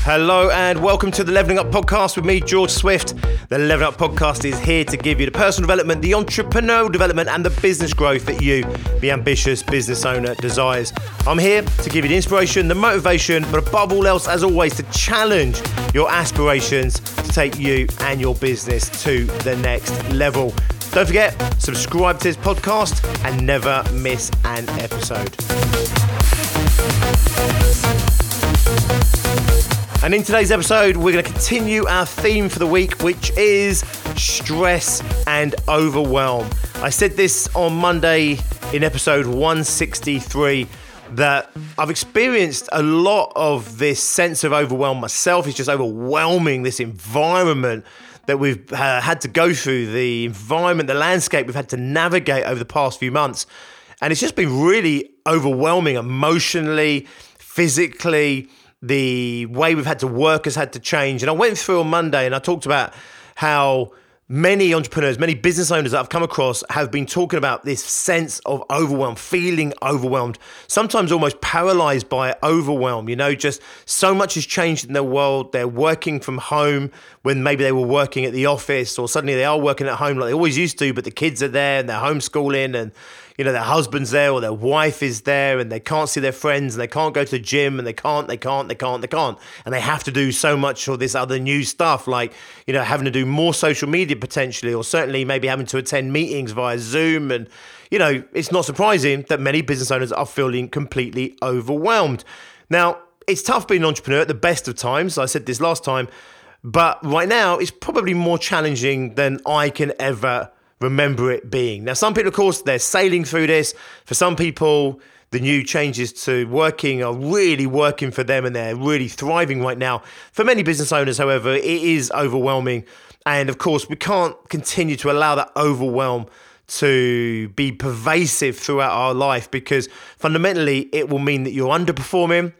Hello and welcome to the Levelling Up Podcast with me, George Swift. The Levelling Up Podcast is here to give you the personal development, the entrepreneurial development and the business growth that you, the ambitious business owner, desires. I'm here to give you the inspiration, the motivation, but above all else, as always, to challenge your aspirations to take you and your business to the next level. Don't forget, subscribe to this podcast and never miss an episode. And in today's episode, we're going to continue our theme for the week, which is stress and overwhelm. I said this on Monday in episode 163 that I've experienced a lot of this sense of overwhelm myself. It's just overwhelming, this environment that we've had to go through, the environment, the landscape we've had to navigate over the past few months. And it's just been really overwhelming emotionally, physically. The way we've had to work has had to change. And I went through on Monday and I talked about how many entrepreneurs, many business owners that I've come across have been talking about this sense of overwhelm, feeling overwhelmed, sometimes almost paralyzed by overwhelm. You know, just so much has changed in their world. They're working from home when maybe they were working at the office, or suddenly they are working at home like they always used to, but the kids are there and they're homeschooling, and you know, their husband's there or their wife is there, and they can't see their friends and they can't go to the gym and they can't. And they have to do so much of this other new stuff, like, you know, having to do more social media potentially, or certainly maybe having to attend meetings via Zoom. And, you know, it's not surprising that many business owners are feeling completely overwhelmed. Now, it's tough being an entrepreneur at the best of times. I said this last time, but right now it's probably more challenging than I can ever remember it being. Now, some people, of course, they're sailing through this. For some people, the new changes to working are really working for them and they're really thriving right now. For many business owners, however, it is overwhelming. And of course, we can't continue to allow that overwhelm to be pervasive throughout our life, because fundamentally it will mean that you're underperforming.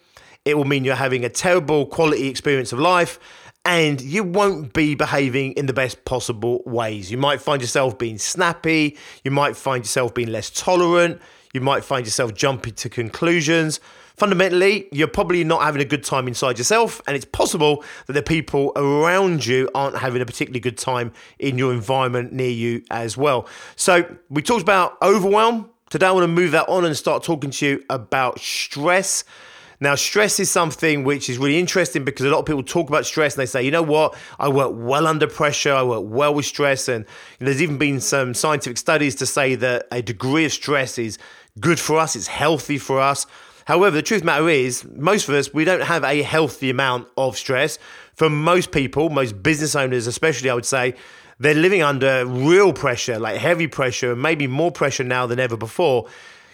It will mean you're having a terrible quality experience of life. And you won't be behaving in the best possible ways. You might find yourself being snappy. You might find yourself being less tolerant. You might find yourself jumping to conclusions. Fundamentally, you're probably not having a good time inside yourself. And it's possible that the people around you aren't having a particularly good time in your environment near you as well. So we talked about overwhelm. Today, I want to move that on and start talking to you about stress. Now, stress is something which is really interesting, because a lot of people talk about stress and they say, you know what, I work well under pressure, I work well with stress. And there's even been some scientific studies to say that a degree of stress is good for us, it's healthy for us. However, the truth of the matter is, most of us, we don't have a healthy amount of stress. For most people, most business owners especially, I would say, they're living under real pressure, like heavy pressure, and maybe more pressure now than ever before.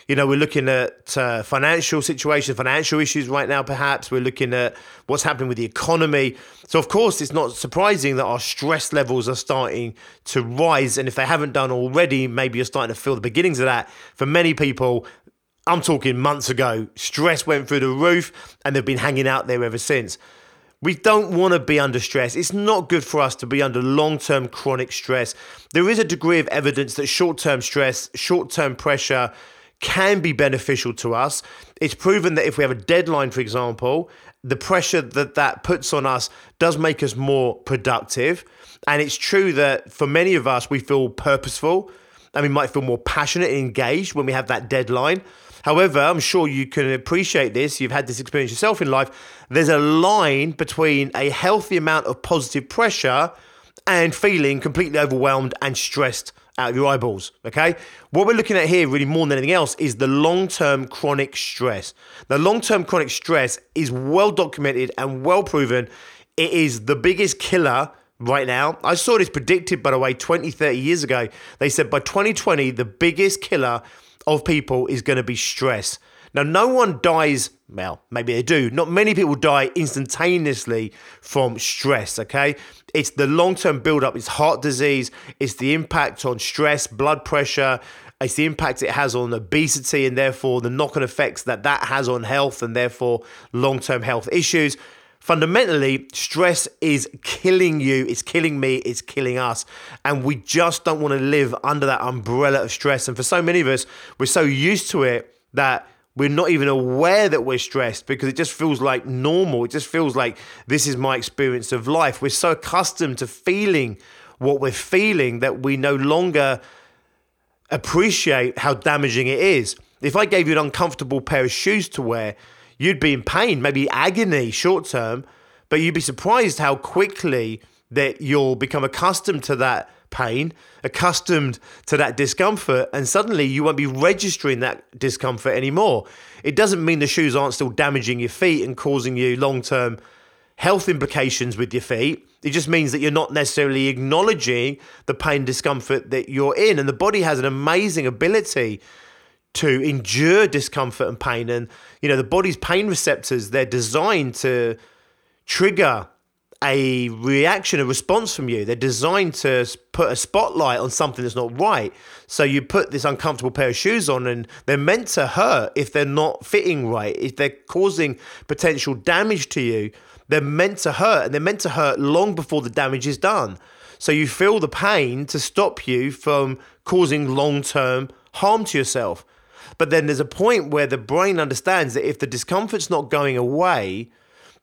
You know, we're looking at financial situations, financial issues right now, perhaps. We're looking at what's happening with the economy. So, of course, it's not surprising that our stress levels are starting to rise. And if they haven't done already, maybe you're starting to feel the beginnings of that. For many people, I'm talking months ago, stress went through the roof and they've been hanging out there ever since. We don't want to be under stress. It's not good for us to be under long-term chronic stress. There is a degree of evidence that short-term stress, short-term pressure can be beneficial to us. It's proven that if we have a deadline, for example, the pressure that puts on us does make us more productive. And it's true that for many of us, we feel purposeful and we might feel more passionate and engaged when we have that deadline. However, I'm sure you can appreciate this. You've had this experience yourself in life. There's a line between a healthy amount of positive pressure and feeling completely overwhelmed and stressed out of your eyeballs, okay? What we're looking at here really more than anything else is the long-term chronic stress. The long-term chronic stress is well documented and well proven. It is the biggest killer right now. I saw this predicted, by the way, 20, 30 years ago. They said by 2020, the biggest killer of people is going to be stress. Now, no one dies, well, maybe they do. Not many people die instantaneously from stress, okay? It's the long-term buildup. It's heart disease. It's the impact on stress, blood pressure, It's the impact it has on obesity and therefore the knock-on effects that that has on health and therefore long-term health issues. Fundamentally, stress is killing you, it's killing me, it's killing us. And we just don't want to live under that umbrella of stress. And for so many of us, we're so used to it that we're not even aware that we're stressed because it just feels like normal. It just feels like this is my experience of life. We're so accustomed to feeling what we're feeling that we no longer appreciate how damaging it is. If I gave you an uncomfortable pair of shoes to wear, you'd be in pain, maybe agony short term, but you'd be surprised how quickly that you'll become accustomed to that pain, accustomed to that discomfort, and suddenly you won't be registering that discomfort anymore. It doesn't mean the shoes aren't still damaging your feet and causing you long-term health implications with your feet. It just means that you're not necessarily acknowledging the pain, discomfort that you're in. And the body has an amazing ability to endure discomfort and pain. And, you know, the body's pain receptors, they're designed to trigger a reaction, a response from you. They're designed to put a spotlight on something that's not right. So you put this uncomfortable pair of shoes on and they're meant to hurt if they're not fitting right. If they're causing potential damage to you, they're meant to hurt, and they're meant to hurt long before the damage is done. So you feel the pain to stop you from causing long-term harm to yourself. But then there's a point where the brain understands that if the discomfort's not going away,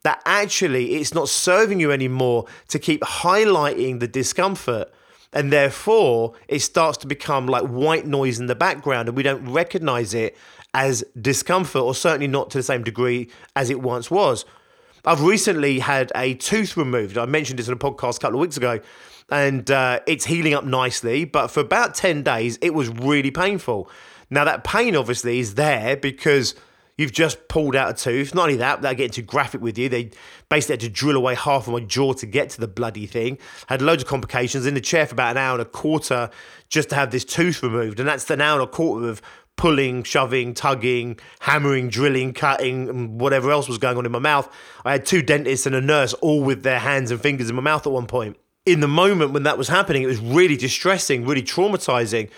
that actually it's not serving you anymore to keep highlighting the discomfort. And therefore, it starts to become like white noise in the background, and we don't recognize it as discomfort, or certainly not to the same degree as it once was. I've recently had a tooth removed. I mentioned this on a podcast a couple of weeks ago, and it's healing up nicely. But for about 10 days, it was really painful. Now, that pain obviously is there because you've just pulled out a tooth. Not only that, they're getting too graphic with you. They basically had to drill away half of my jaw to get to the bloody thing. Had loads of complications. In the chair for about an hour and a quarter just to have this tooth removed. And that's an hour and a quarter of pulling, shoving, tugging, hammering, drilling, cutting, and whatever else was going on in my mouth. I had two dentists and a nurse all with their hands and fingers in my mouth at one point. In the moment when that was happening, it was really distressing, really traumatizing.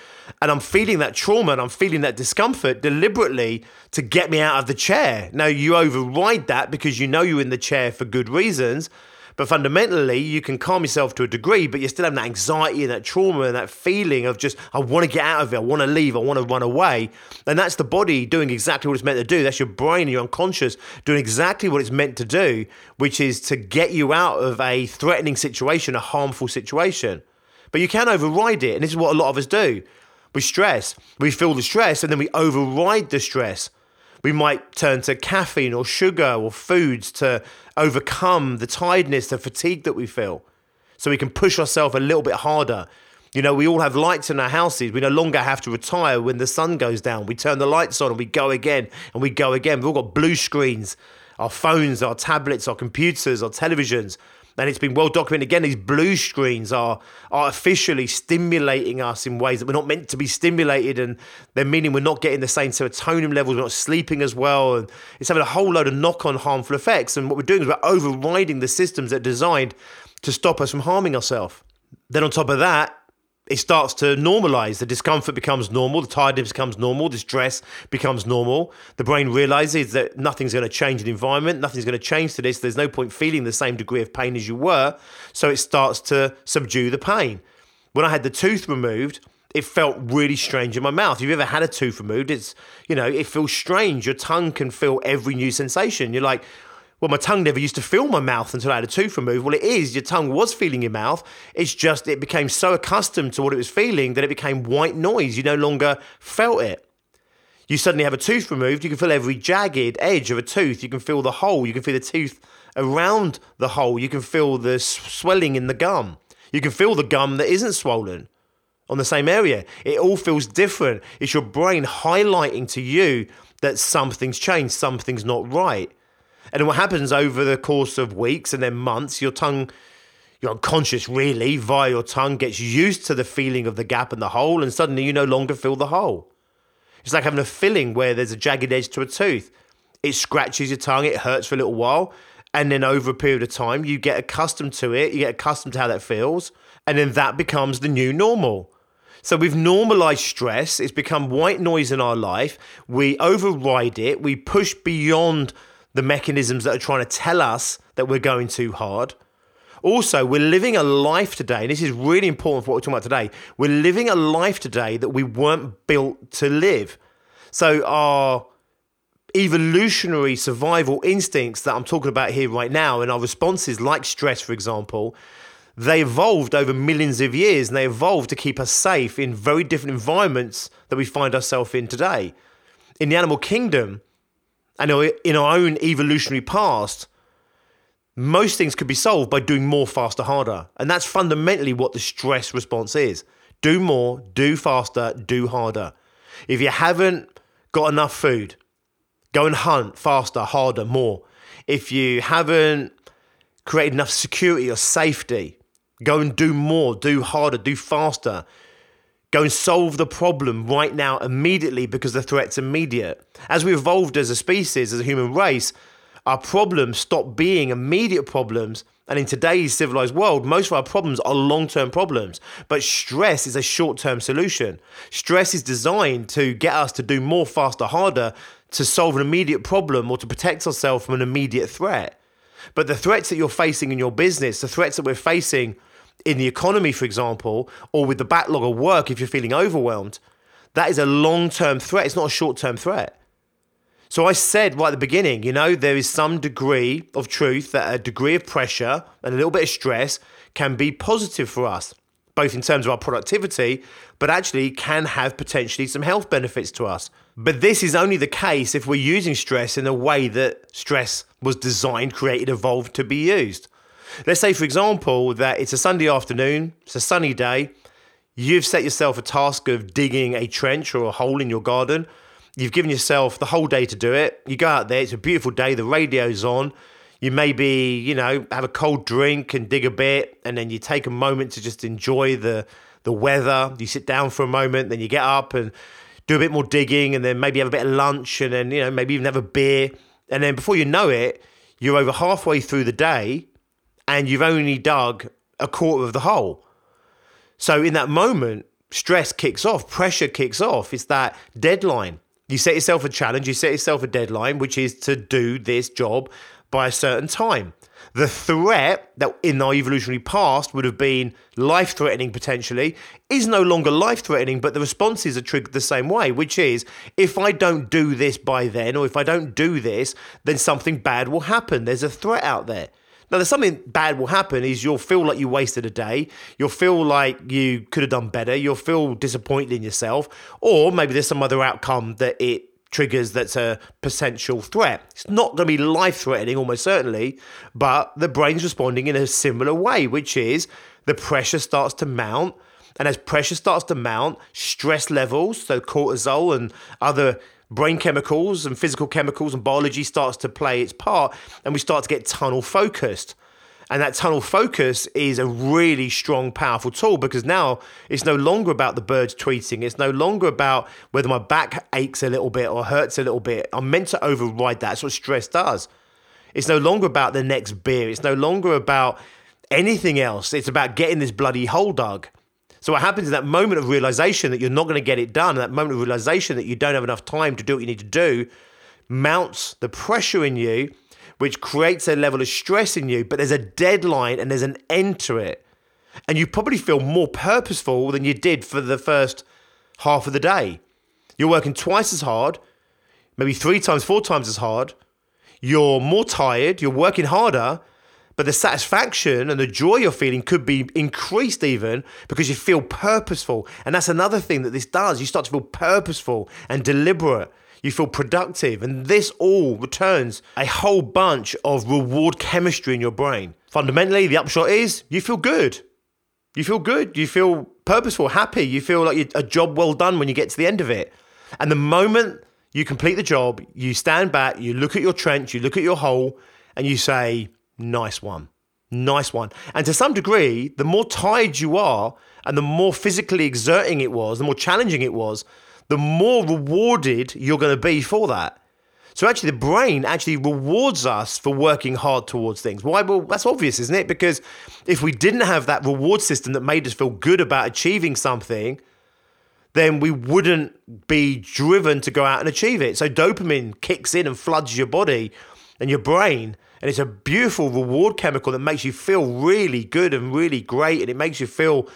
And I'm feeling that trauma and I'm feeling that discomfort deliberately to get me out of the chair. Now, you override that because you know you're in the chair for good reasons, but fundamentally, you can calm yourself to a degree, but you're still having that anxiety and that trauma and that feeling of just, I want to get out of here, I want to leave, I want to run away. And that's the body doing exactly what it's meant to do. That's your brain and your unconscious doing exactly what it's meant to do, which is to get you out of a threatening situation, a harmful situation. But you can override it, and this is what a lot of us do with stress. We feel the stress, and then we override the stress. We might turn to caffeine or sugar or foods to overcome the tiredness, the fatigue that we feel, so we can push ourselves a little bit harder. You know, we all have lights in our houses. We no longer have to retire when the sun goes down. We turn the lights on and we go again and we go again. We've all got blue screens, our phones, our tablets, our computers, our televisions. And it's been well documented, again, these blue screens are artificially stimulating us in ways that we're not meant to be stimulated, and they're meaning we're not getting the same serotonin levels, we're not sleeping as well, and it's having a whole load of knock-on harmful effects. And what we're doing is we're overriding the systems that are designed to stop us from harming ourselves. Then on top of that, it starts to normalize. The discomfort becomes normal. The tiredness becomes normal. The stress becomes normal. The brain realizes that nothing's going to change the environment. Nothing's going to change to this. There's no point feeling the same degree of pain as you were. So it starts to subdue the pain. When I had the tooth removed, it felt really strange in my mouth. If you've ever had a tooth removed, it's, you know, it feels strange. Your tongue can feel every new sensation. You're like, well, my tongue never used to feel my mouth until I had a tooth removed. Well, it is. Your tongue was feeling your mouth. It's just it became so accustomed to what it was feeling that it became white noise. You no longer felt it. You suddenly have a tooth removed. You can feel every jagged edge of a tooth. You can feel the hole. You can feel the tooth around the hole. You can feel the swelling in the gum. You can feel the gum that isn't swollen on the same area. It all feels different. It's your brain highlighting to you that something's changed, something's not right. And what happens over the course of weeks and then months, your tongue, your unconscious really, via your tongue, gets used to the feeling of the gap and the hole, and suddenly you no longer feel the hole. It's like having a filling where there's a jagged edge to a tooth. It scratches your tongue, it hurts for a little while, and then over a period of time, you get accustomed to it, you get accustomed to how that feels, and then that becomes the new normal. So we've normalized stress. It's become white noise in our life. We override it. We push beyond the mechanisms that are trying to tell us that we're going too hard. Also, we're living a life today, and this is really important for what we're talking about today. We're living a life today that we weren't built to live. So our evolutionary survival instincts that I'm talking about here right now, and our responses like stress, for example, they evolved over millions of years, and they evolved to keep us safe in very different environments that we find ourselves in today. In the animal kingdom and in our own evolutionary past, most things could be solved by doing more, faster, harder. And that's fundamentally what the stress response is. Do more, do faster, do harder. If you haven't got enough food, go and hunt faster, harder, more. If you haven't created enough security or safety, go and do more, do harder, do faster. Go and solve the problem right now immediately because the threat's immediate. As we evolved as a species, as a human race, our problems stop being immediate problems. And in today's civilized world, most of our problems are long-term problems. But stress is a short-term solution. Stress is designed to get us to do more, faster, harder, to solve an immediate problem or to protect ourselves from an immediate threat. But the threats that you're facing in your business, the threats that we're facing in the economy, for example, or with the backlog of work, if you're feeling overwhelmed, that is a long-term threat. It's not a short-term threat. So I said right at the beginning, there is some degree of truth that a degree of pressure and a little bit of stress can be positive for us, both in terms of our productivity, but actually can have potentially some health benefits to us. But this is only the case if we're using stress in a way that stress was designed, created, evolved to be used. Let's say, for example, that it's a Sunday afternoon, it's a sunny day, you've set yourself a task of digging a trench or a hole in your garden, you've given yourself the whole day to do it, you go out there, it's a beautiful day, the radio's on, you maybe, have a cold drink and dig a bit, and then you take a moment to just enjoy the weather, you sit down for a moment, then you get up and do a bit more digging, and then maybe have a bit of lunch, and then, maybe even have a beer, and then before you know it, you're over halfway through the day, and you've only dug a quarter of the hole. So in that moment, stress kicks off, pressure kicks off. It's that deadline. You set yourself a challenge, you set yourself a deadline, which is to do this job by a certain time. The threat that in our evolutionary past would have been life-threatening potentially is no longer life-threatening, but the responses are triggered the same way, which is if I don't do this by then, or if I don't do this, then something bad will happen. There's a threat out there. Now, there's something bad will happen is you'll feel like you wasted a day. You'll feel like you could have done better. You'll feel disappointed in yourself. Or maybe there's some other outcome that it triggers that's a potential threat. It's not going to be life-threatening, almost certainly, but the brain's responding in a similar way, which is the pressure starts to mount. And as pressure starts to mount, stress levels, so cortisol and other brain chemicals and physical chemicals and biology starts to play its part, and we start to get tunnel focused. And that tunnel focus is a really strong, powerful tool, because now it's no longer about the birds tweeting. It's no longer about whether my back aches a little bit or hurts a little bit. I'm meant to override that. That's what stress does. It's no longer about the next beer. It's no longer about anything else. It's about getting this bloody hole dug. So what happens in that moment of realization that you're not going to get it done, that moment of realization that you don't have enough time to do what you need to do, mounts the pressure in you, which creates a level of stress in you, but there's a deadline and there's an end to it. And you probably feel more purposeful than you did for the first half of the day. You're working twice as hard, maybe 3 times, 4 times as hard. You're more tired, you're working harder, but the satisfaction and the joy you're feeling could be increased even because you feel purposeful. And that's another thing that this does. You start to feel purposeful and deliberate. You feel productive. And this all returns a whole bunch of reward chemistry in your brain. Fundamentally, the upshot is you feel good. You feel good. You feel purposeful, happy. You feel like a job well done when you get to the end of it. And the moment you complete the job, you stand back, you look at your trench, you look at your hole, and you say, nice one. Nice one. And to some degree, the more tired you are and the more physically exerting it was, the more challenging it was, the more rewarded you're going to be for that. So actually, the brain actually rewards us for working hard towards things. Why? Well, that's obvious, isn't it? Because if we didn't have that reward system that made us feel good about achieving something, then we wouldn't be driven to go out and achieve it. So dopamine kicks in and floods your body and your brain. And it's a beautiful reward chemical that makes you feel really good and really great. And it makes you feel,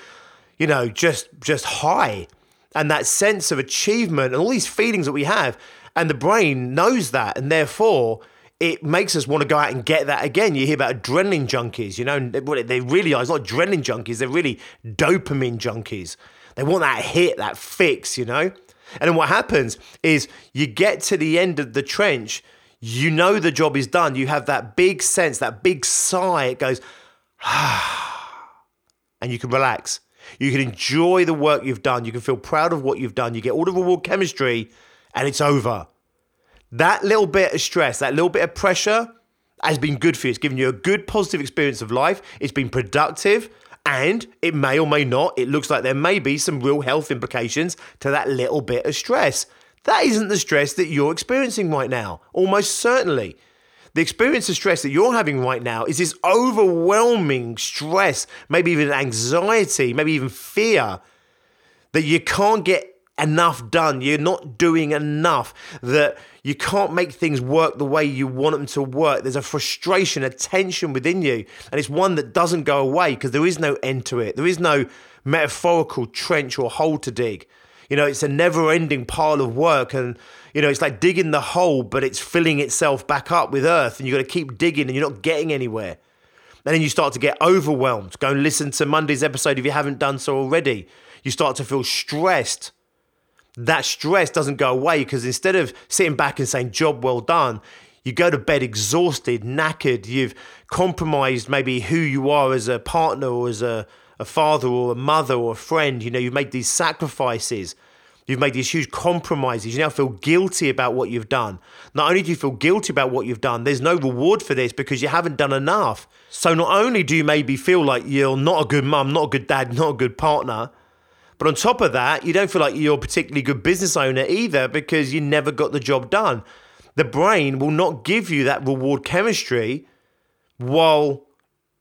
you know, just high. And that sense of achievement and all these feelings that we have. And the brain knows that. And therefore, it makes us want to go out and get that again. You hear about adrenaline junkies, you know, they really are. It's not adrenaline junkies. They're really dopamine junkies. They want that hit, that fix, you know. And then what happens is you get to the end of the trench. You know the job is done. You have that big sense, that big sigh. It goes, ah, and you can relax. You can enjoy the work you've done. You can feel proud of what you've done. You get all the reward chemistry and it's over. That little bit of stress, that little bit of pressure has been good for you. It's given you a good positive experience of life. It's been productive and it may or may not. It looks like there may be some real health implications to that little bit of stress. That isn't the stress that you're experiencing right now, almost certainly. The experience of stress that you're having right now is this overwhelming stress, maybe even anxiety, maybe even fear that you can't get enough done, you're not doing enough, that you can't make things work the way you want them to work. There's a frustration, a tension within you, and it's one that doesn't go away because there is no end to it. There is no metaphorical trench or hole to dig. You know, it's a never-ending pile of work and, you know, it's like digging the hole, but it's filling itself back up with earth and you've got to keep digging and you're not getting anywhere. And then you start to get overwhelmed. Go and listen to Monday's episode if you haven't done so already. You start to feel stressed. That stress doesn't go away because instead of sitting back and saying, job well done, you go to bed exhausted, knackered. You've compromised maybe who you are as a partner or as a father or a mother or a friend. You know, you've made these sacrifices. You've made these huge compromises. You now feel guilty about what you've done. Not only do you feel guilty about what you've done, there's no reward for this because you haven't done enough. So not only do you maybe feel like you're not a good mum, not a good dad, not a good partner, but on top of that, you don't feel like you're a particularly good business owner either because you never got the job done. The brain will not give you that reward chemistry while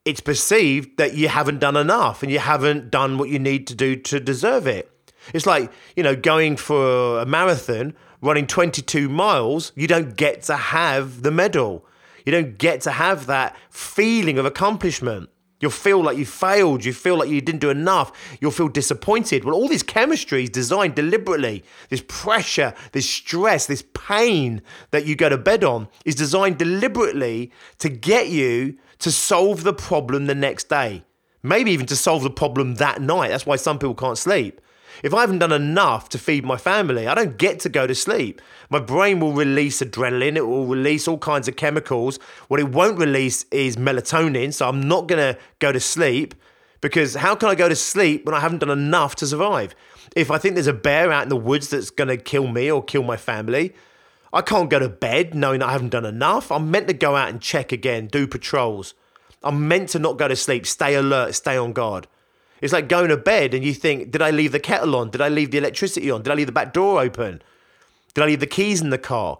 it's perceived that you haven't done enough and you haven't done what you need to do to deserve it. It's like, you know, going for a marathon, running 22 miles, you don't get to have the medal. You don't get to have that feeling of accomplishment. You'll feel like you failed. You feel like you didn't do enough. You'll feel disappointed. Well, all this chemistry is designed deliberately. This pressure, this stress, this pain that you go to bed on is designed deliberately to get you to solve the problem the next day, maybe even to solve the problem that night. That's why some people can't sleep. If I haven't done enough to feed my family, I don't get to go to sleep. My brain will release adrenaline. It will release all kinds of chemicals. What it won't release is melatonin. So I'm not going to go to sleep because how can I go to sleep when I haven't done enough to survive? If I think there's a bear out in the woods that's going to kill me or kill my family, I can't go to bed knowing I haven't done enough. I'm meant to go out and check again, do patrols. I'm meant to not go to sleep, stay alert, stay on guard. It's like going to bed and you think, did I leave the kettle on? Did I leave the electricity on? Did I leave the back door open? Did I leave the keys in the car?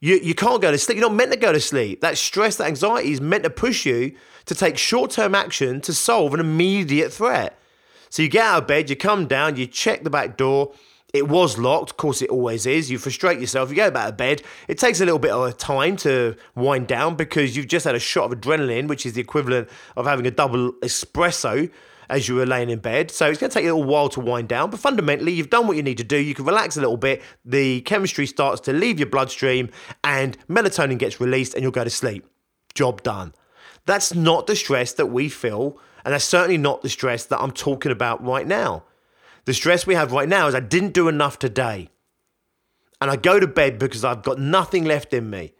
You can't go to sleep. You're not meant to go to sleep. That stress, that anxiety is meant to push you to take short-term action to solve an immediate threat. So you get out of bed, you come down, you check the back door. It was locked. Of course, it always is. You frustrate yourself. You go back to bed. It takes a little bit of time to wind down because you've just had a shot of adrenaline, which is the equivalent of having a double espresso as you were laying in bed. So it's going to take you a little while to wind down. But fundamentally, you've done what you need to do. You can relax a little bit. The chemistry starts to leave your bloodstream and melatonin gets released and you'll go to sleep. Job done. That's not the stress that we feel. And that's certainly not the stress that I'm talking about right now. The stress we have right now is I didn't do enough today. And I go to bed because I've got nothing left in me.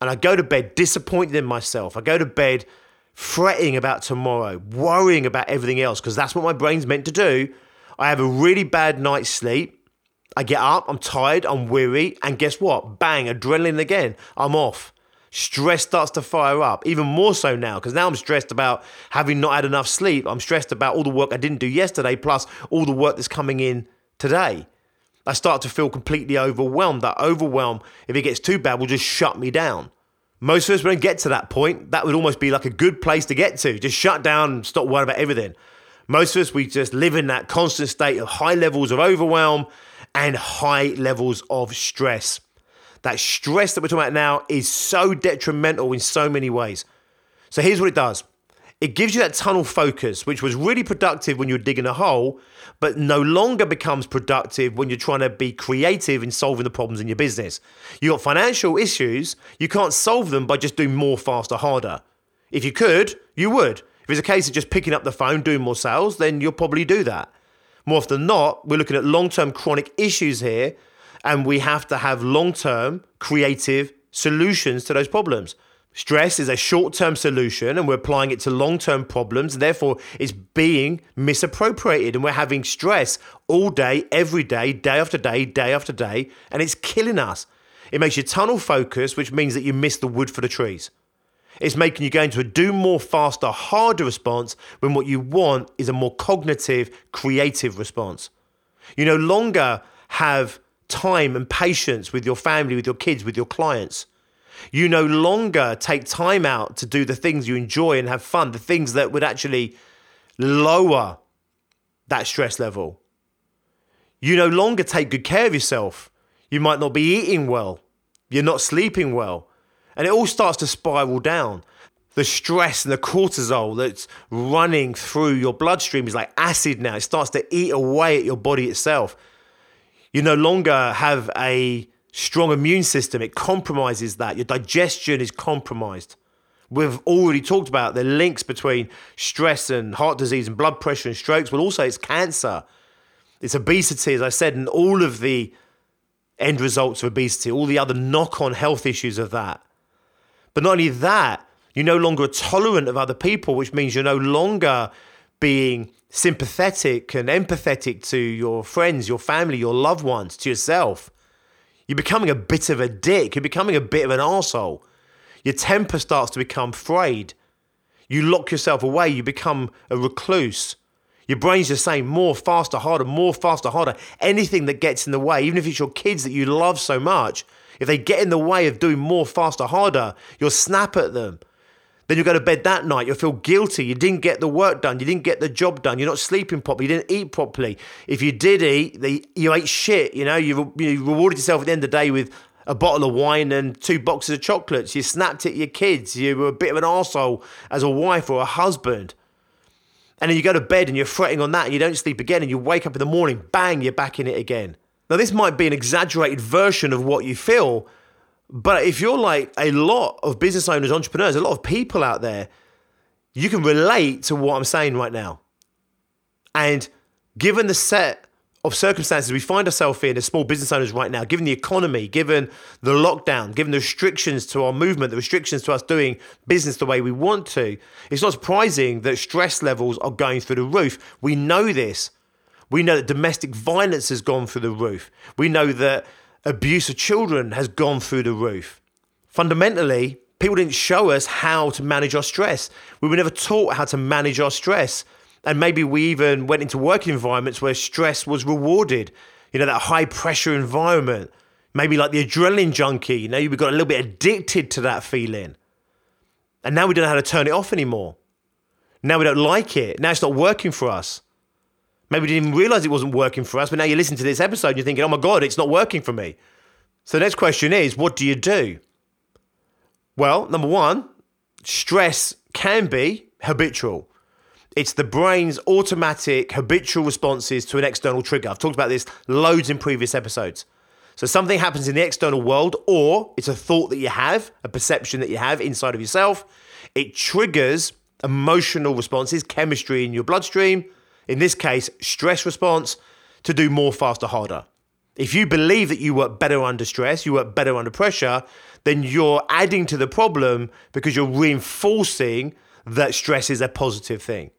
And I go to bed disappointed in myself. I go to bed fretting about tomorrow, worrying about everything else because that's what my brain's meant to do. I have a really bad night's sleep. I get up, I'm tired, I'm weary, and guess what? Bang, adrenaline again. I'm off. Stress starts to fire up, even more so now, because now I'm stressed about having not had enough sleep. I'm stressed about all the work I didn't do yesterday, plus all the work that's coming in today. I start to feel completely overwhelmed. That overwhelm, if it gets too bad, will just shut me down. Most of us, when we get to that point, that would almost be like a good place to get to. Just shut down and stop worrying about everything. Most of us, we just live in that constant state of high levels of overwhelm and high levels of stress. That stress that we're talking about now is so detrimental in so many ways. So here's what it does. It gives you that tunnel focus, which was really productive when you're digging a hole, but no longer becomes productive when you're trying to be creative in solving the problems in your business. You've got financial issues. You can't solve them by just doing more, faster, harder. If you could, you would. If it's a case of just picking up the phone, doing more sales, then you'll probably do that. More often than not, we're looking at long-term chronic issues here, and we have to have long-term creative solutions to those problems. Stress is a short-term solution and we're applying it to long-term problems. Therefore, it's being misappropriated and we're having stress all day, every day after day, and it's killing us. It makes you tunnel focus, which means that you miss the wood for the trees. It's making you go into a do more, faster, harder response when what you want is a more cognitive, creative response. You no longer have time and patience with your family, with your kids, with your clients. You no longer take time out to do the things you enjoy and have fun, the things that would actually lower that stress level. You no longer take good care of yourself. You might not be eating well. You're not sleeping well. And it all starts to spiral down. The stress and the cortisol that's running through your bloodstream is like acid now. It starts to eat away at your body itself. You no longer have a strong immune system, it compromises that. Your digestion is compromised. We've already talked about the links between stress and heart disease and blood pressure and strokes, but also it's cancer. It's obesity, as I said, and all of the end results of obesity, all the other knock-on health issues of that. But not only that, you're no longer tolerant of other people, which means you're no longer being sympathetic and empathetic to your friends, your family, your loved ones, to yourself. You're becoming a bit of a dick. You're becoming a bit of an arsehole. Your temper starts to become frayed. You lock yourself away. You become a recluse. Your brain's just saying more, faster, harder, more, faster, harder. Anything that gets in the way, even if it's your kids that you love so much, if they get in the way of doing more, faster, harder, you'll snap at them. Then you go to bed that night. You'll feel guilty. You didn't get the work done. You didn't get the job done. You're not sleeping properly. You didn't eat properly. If you did eat, you ate shit. You know, you rewarded yourself at the end of the day with a bottle of wine and 2 boxes of chocolates. You snapped at your kids. You were a bit of an arsehole as a wife or a husband. And then you go to bed and you're fretting on that and you don't sleep again and you wake up in the morning, bang, you're back in it again. Now, this might be an exaggerated version of what you feel, but if you're like a lot of business owners, entrepreneurs, a lot of people out there, you can relate to what I'm saying right now. And given the set of circumstances we find ourselves in as small business owners right now, given the economy, given the lockdown, given the restrictions to our movement, the restrictions to us doing business the way we want to, it's not surprising that stress levels are going through the roof. We know this. We know that domestic violence has gone through the roof. We know that abuse of children has gone through the roof. Fundamentally, people didn't show us how to manage our stress. We were never taught how to manage our stress. And maybe we even went into work environments where stress was rewarded. You know, that high pressure environment. Maybe like the adrenaline junkie, you know, you got a little bit addicted to that feeling. And now we don't know how to turn it off anymore. Now we don't like it. Now it's not working for us. Maybe we didn't even realize it wasn't working for us, but now you listen to this episode and you're thinking, oh my God, it's not working for me. So the next question is, what do you do? Well, number one, stress can be habitual. It's the brain's automatic habitual responses to an external trigger. I've talked about this loads in previous episodes. So something happens in the external world, or it's a thought that you have, a perception that you have inside of yourself. It triggers emotional responses, chemistry in your bloodstream. In this case, stress response, to do more, faster, harder. If you believe that you work better under stress, you work better under pressure, then you're adding to the problem because you're reinforcing that stress is a positive thing.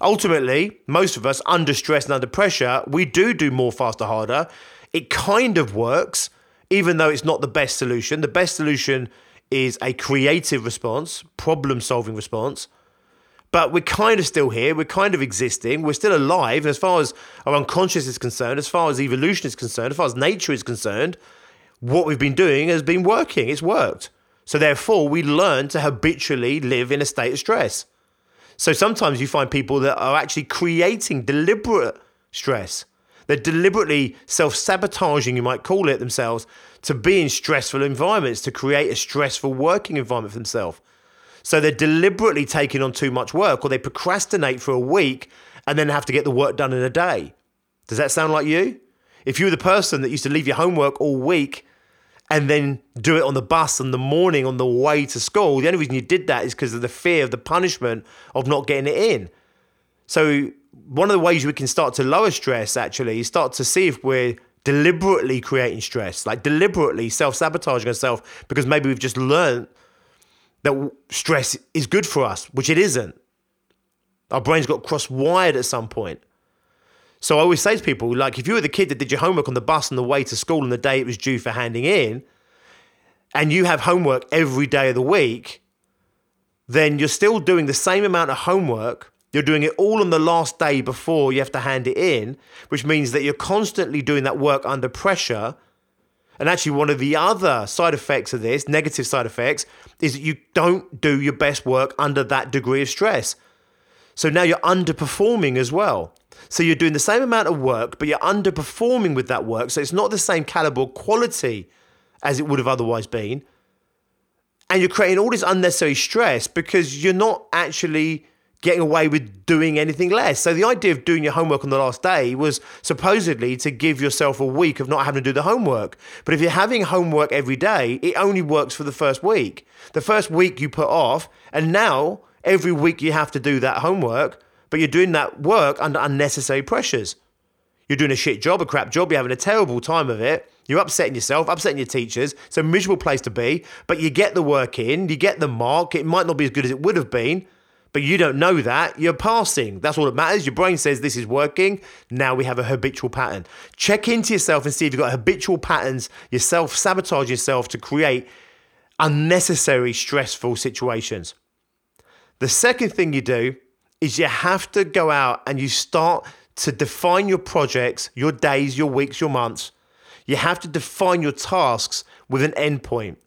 Ultimately, most of us under stress and under pressure, we do more, faster, harder. It kind of works, even though it's not the best solution. The best solution is a creative response, problem-solving response. But we're kind of still here, we're kind of existing, we're still alive. As far as our unconscious is concerned, as far as evolution is concerned, as far as nature is concerned, what we've been doing has been working, it's worked. So therefore, we learn to habitually live in a state of stress. So sometimes you find people that are actually creating deliberate stress. They're deliberately self-sabotaging, you might call it, themselves to be in stressful environments, to create a stressful working environment for themselves. So they're deliberately taking on too much work, or they procrastinate for a week and then have to get the work done in a day. Does that sound like you? If you were the person that used to leave your homework all week and then do it on the bus in the morning on the way to school, the only reason you did that is because of the fear of the punishment of not getting it in. So one of the ways we can start to lower stress, actually, is start to see if we're deliberately creating stress, like deliberately self-sabotaging ourselves, because maybe we've just learned that stress is good for us, which it isn't. Our brains got cross-wired at some point. So I always say to people, like, if you were the kid that did your homework on the bus on the way to school on the day it was due for handing in, and you have homework every day of the week, then you're still doing the same amount of homework. You're doing it all on the last day before you have to hand it in, which means that you're constantly doing that work under pressure. And actually, one of the other side effects of this, negative side effects, is that you don't do your best work under that degree of stress. So now you're underperforming as well. So you're doing the same amount of work, but you're underperforming with that work. So it's not the same caliber quality as it would have otherwise been. And you're creating all this unnecessary stress because you're not actually getting away with doing anything less. So the idea of doing your homework on the last day was supposedly to give yourself a week of not having to do the homework. But if you're having homework every day, it only works for the first week. The first week you put off, and now every week you have to do that homework, but you're doing that work under unnecessary pressures. You're doing a shit job, a crap job, you're having a terrible time of it, you're upsetting yourself, upsetting your teachers, it's a miserable place to be, but you get the work in, you get the mark, it might not be as good as it would have been, but you don't know that, you're passing. That's all that matters. Your brain says this is working, now we have a habitual pattern. Check into yourself and see if you've got habitual patterns, you self-sabotage yourself to create unnecessary stressful situations. The second thing you do is you have to go out and you start to define your projects, your days, your weeks, your months. You have to define your tasks with an end point.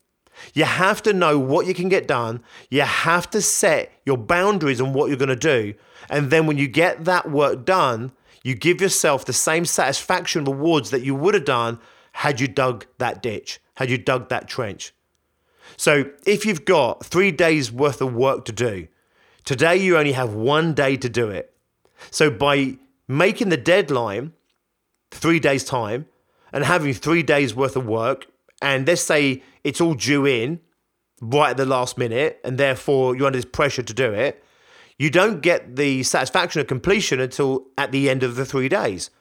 You have to know what you can get done. You have to set your boundaries on what you're going to do. And then when you get that work done, you give yourself the same satisfaction rewards that you would have done had you dug that ditch, had you dug that trench. So if you've got 3 days worth of work to do, today, you only have 1 day to do it. So by making the deadline 3 days' time and having 3 days' worth of work, and let's say it's all due in right at the last minute, and therefore you're under this pressure to do it, you don't get the satisfaction of completion until at the end of the 3 days.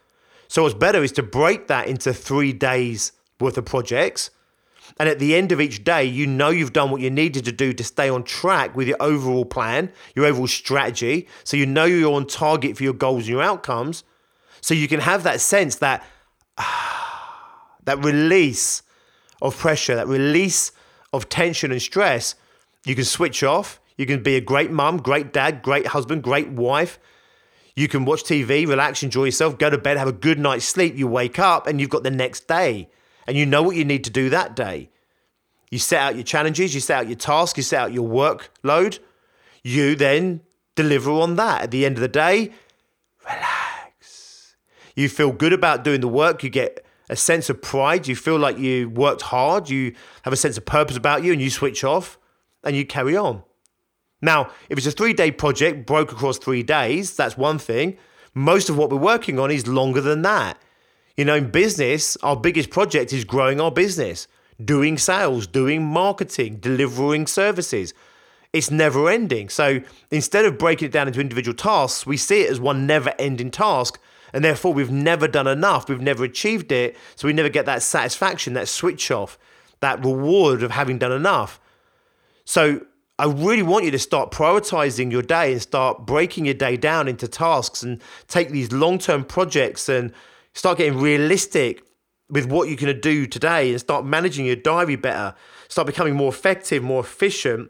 So what's better is to break that into 3 days' worth of projects. And at the end of each day, you know you've done what you needed to do to stay on track with your overall plan, your overall strategy. So you know you're on target for your goals and your outcomes. So you can have that sense, that release of pressure, that release of tension and stress. You can switch off. You can be a great mum, great dad, great husband, great wife. You can watch TV, relax, enjoy yourself, go to bed, have a good night's sleep. You wake up and you've got the next day. And you know what you need to do that day. You set out your challenges, you set out your tasks, you set out your workload. You then deliver on that. At the end of the day, relax. You feel good about doing the work. You get a sense of pride. You feel like you worked hard. You have a sense of purpose about you, and you switch off and you carry on. Now, if it's a 3 day project broke across 3 days, that's one thing. Most of what we're working on is longer than that. You know, in business, our biggest project is growing our business, doing sales, doing marketing, delivering services. It's never ending. So instead of breaking it down into individual tasks, we see it as one never ending task. And therefore, we've never done enough. We've never achieved it. So we never get that satisfaction, that switch off, that reward of having done enough. So I really want you to start prioritizing your day and start breaking your day down into tasks and take these long-term projects and start getting realistic with what you're going to do today and start managing your diary better. Start becoming more effective, more efficient,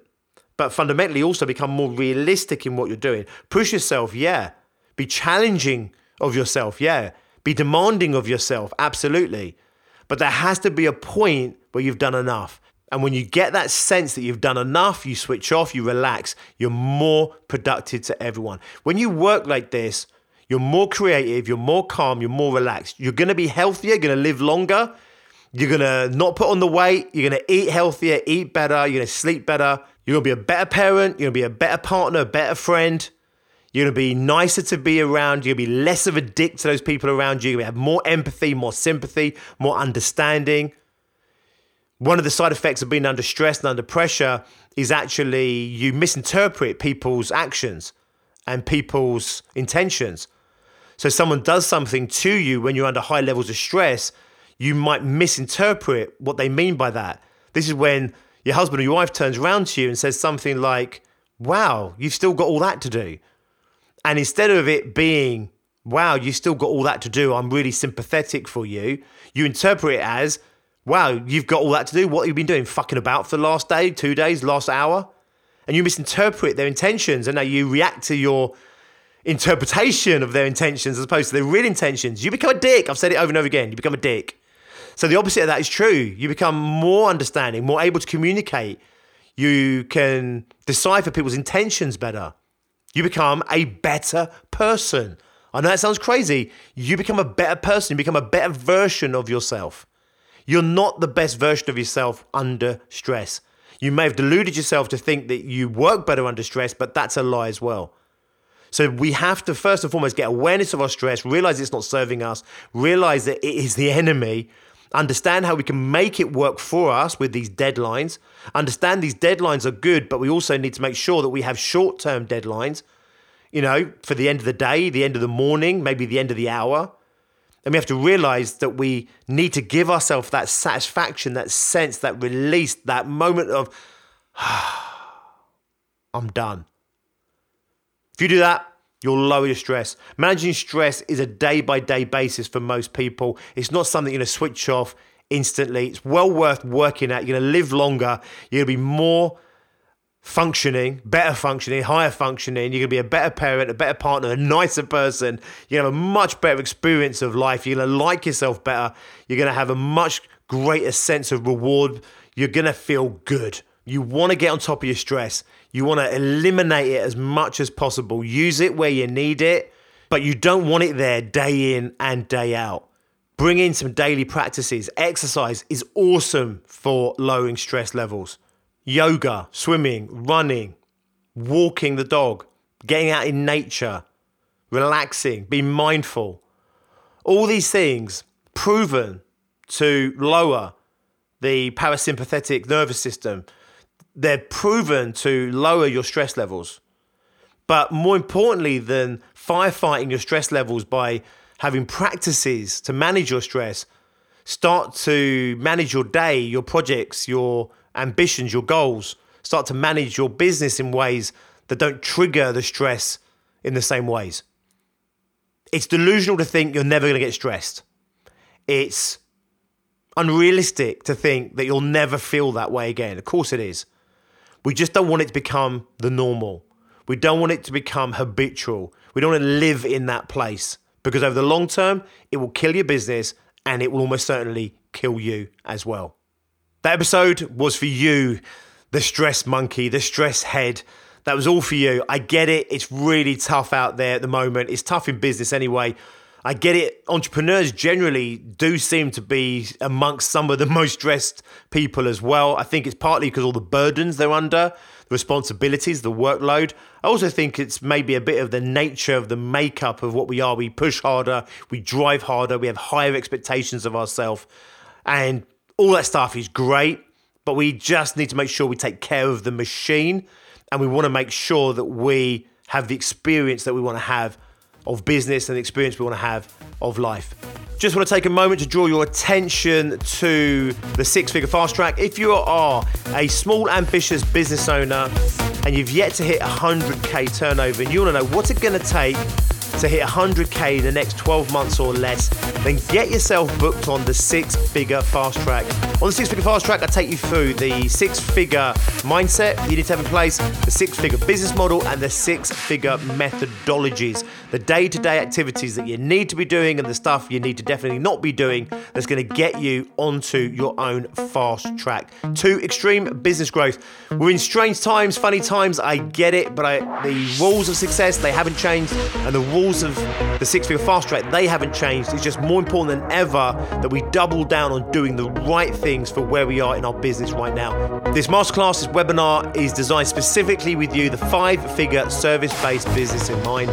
but fundamentally also become more realistic in what you're doing. Push yourself, yeah. Be challenging of yourself, yeah. Be demanding of yourself, absolutely. But there has to be a point where you've done enough. And when you get that sense that you've done enough, you switch off, you relax, you're more productive to everyone. When you work like this, you're more creative, you're more calm, you're more relaxed. You're going to be healthier, you're going to live longer. You're going to not put on the weight. You're going to eat healthier, eat better. You're going to sleep better. You're going to be a better parent. You're going to be a better partner, a better friend. You're going to be nicer to be around. You're going to be less of a dick to those people around you. You're going to have more empathy, more sympathy, more understanding. One of the side effects of being under stress and under pressure is actually you misinterpret people's actions and people's intentions. So someone does something to you when you're under high levels of stress, you might misinterpret what they mean by that. This is when your husband or your wife turns around to you and says something like, wow, you've still got all that to do. And instead of it being, wow, you've still got all that to do, I'm really sympathetic for you, you interpret it as, wow, you've got all that to do. What have you been doing? Fucking about for the last day, 2 days, last hour? And you misinterpret their intentions, and now you react to your interpretation of their intentions as opposed to their real intentions. You become a dick. I've said it over and over again. You become a dick. So the opposite of that is true. You become more understanding, more able to communicate. You can decipher people's intentions better. You become a better person. I know that sounds crazy. You become a better person. You become a better version of yourself. You're not the best version of yourself under stress. You may have deluded yourself to think that you work better under stress, but that's a lie as well. So we have to first and foremost get awareness of our stress, realize it's not serving us, realize that it is the enemy, understand how we can make it work for us with these deadlines, understand these deadlines are good, but we also need to make sure that we have short-term deadlines, you know, for the end of the day, the end of the morning, maybe the end of the hour. And we have to realize that we need to give ourselves that satisfaction, that sense, that release, that moment of, I'm done. If you do that, you'll lower your stress. Managing stress is a day-by-day basis for most people. It's not something you're going to switch off instantly. It's well worth working at. You're going to live longer. You're going to be more functioning, better functioning, higher functioning. You're going to be a better parent, a better partner, a nicer person. You're going to have a much better experience of life. You're going to like yourself better. You're going to have a much greater sense of reward. You're going to feel good. You want to get on top of your stress. You want to eliminate it as much as possible. Use it where you need it, but you don't want it there day in and day out. Bring in some daily practices. Exercise is awesome for lowering stress levels. Yoga, swimming, running, walking the dog, getting out in nature, relaxing, being mindful. All these things proven to lower the parasympathetic nervous system. They're proven to lower your stress levels. But more importantly than firefighting your stress levels by having practices to manage your stress, start to manage your day, your projects, your ambitions, your goals. Start to manage your business in ways that don't trigger the stress in the same ways. It's delusional to think you're never going to get stressed. It's unrealistic to think that you'll never feel that way again. Of course it is. We just don't want it to become the normal. We don't want it to become habitual. We don't want to live in that place because over the long term, it will kill your business and it will almost certainly kill you as well. That episode was for you, the stress monkey, the stress head. That was all for you. I get it. It's really tough out there at the moment. It's tough in business anyway. I get it. Entrepreneurs generally do seem to be amongst some of the most stressed people as well. I think it's partly because all the burdens they're under, the responsibilities, the workload. I also think it's maybe a bit of the nature of the makeup of what we are. We push harder, we drive harder, we have higher expectations of ourselves, and all that stuff is great, but we just need to make sure we take care of the machine, and we want to make sure that we have the experience that we want to have of business and the experience we want to have of life. Just want to take a moment to draw your attention to the Six Figure Fast Track. If you are a small, ambitious business owner and you've yet to hit 100K turnover and you want to know what's it going to take to hit 100K in the next 12 months or less, then get yourself booked on the Six Figure Fast Track. On the Six Figure Fast Track, I take you through the six-figure mindset you need to have in place, the six-figure business model, and the six-figure methodologies. the day-to-day activities that you need to be doing and the stuff you need to definitely not be doing that's going to get you onto your own fast track to extreme business growth. We're in strange times, funny times, I get it, but the rules of success, they haven't changed, and the rules of the six-figure fast track, they haven't changed. It's just more important than ever that we double down on doing the right things for where we are in our business right now. This masterclass, this webinar is designed specifically with you, the five-figure service-based business in mind.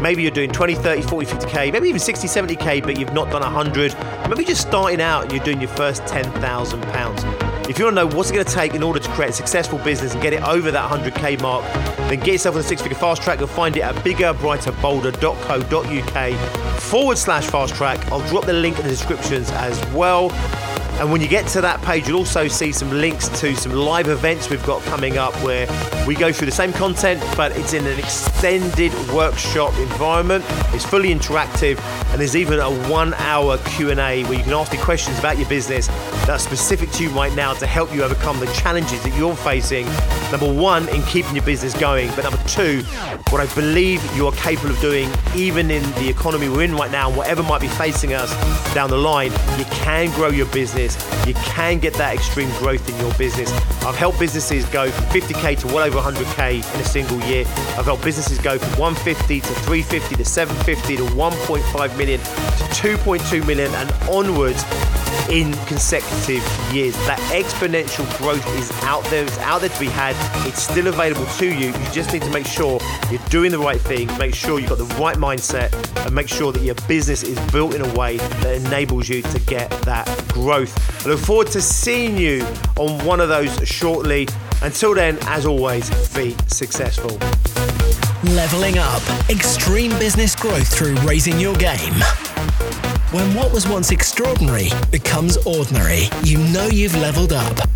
Maybe you're doing 20, 30, 40, 50K, maybe even 60, 70K, but you've not done 100. Maybe just starting out and you're doing your first £10,000. If you want to know what's it going to take in order to create a successful business and get it over that 100K mark, then get yourself on the six-figure fast track. You'll find it at biggerbrighterbolder.co.uk/fast track. I'll drop the link in the descriptions as well. And when you get to that page, you'll also see some links to some live events we've got coming up where we go through the same content, but it's in an extended workshop environment. It's fully interactive, and there's even a 1-hour Q&A where you can ask me questions about your business that's specific to you right now to help you overcome the challenges that you're facing. Number one, in keeping your business going, but number two, what I believe you are capable of doing, even in the economy we're in right now, whatever might be facing us down the line, you can grow your business. You can get that extreme growth in your business. I've helped businesses go from 50K to well over 100K in a single year. I've helped businesses go from 150 to 350 to 750 to 1.5 million to 2.2 million and onwards in consecutive years. That exponential growth is out there. It's out there to be had. It's still available to you. You just need to make sure you're doing the right thing, make sure you've got the right mindset, and make sure that your business is built in a way that enables you to get that growth. I look forward to seeing you on one of those shortly. Until then, as always, be successful. Leveling up. Extreme business growth through raising your game. When what was once extraordinary becomes ordinary, you know you've leveled up.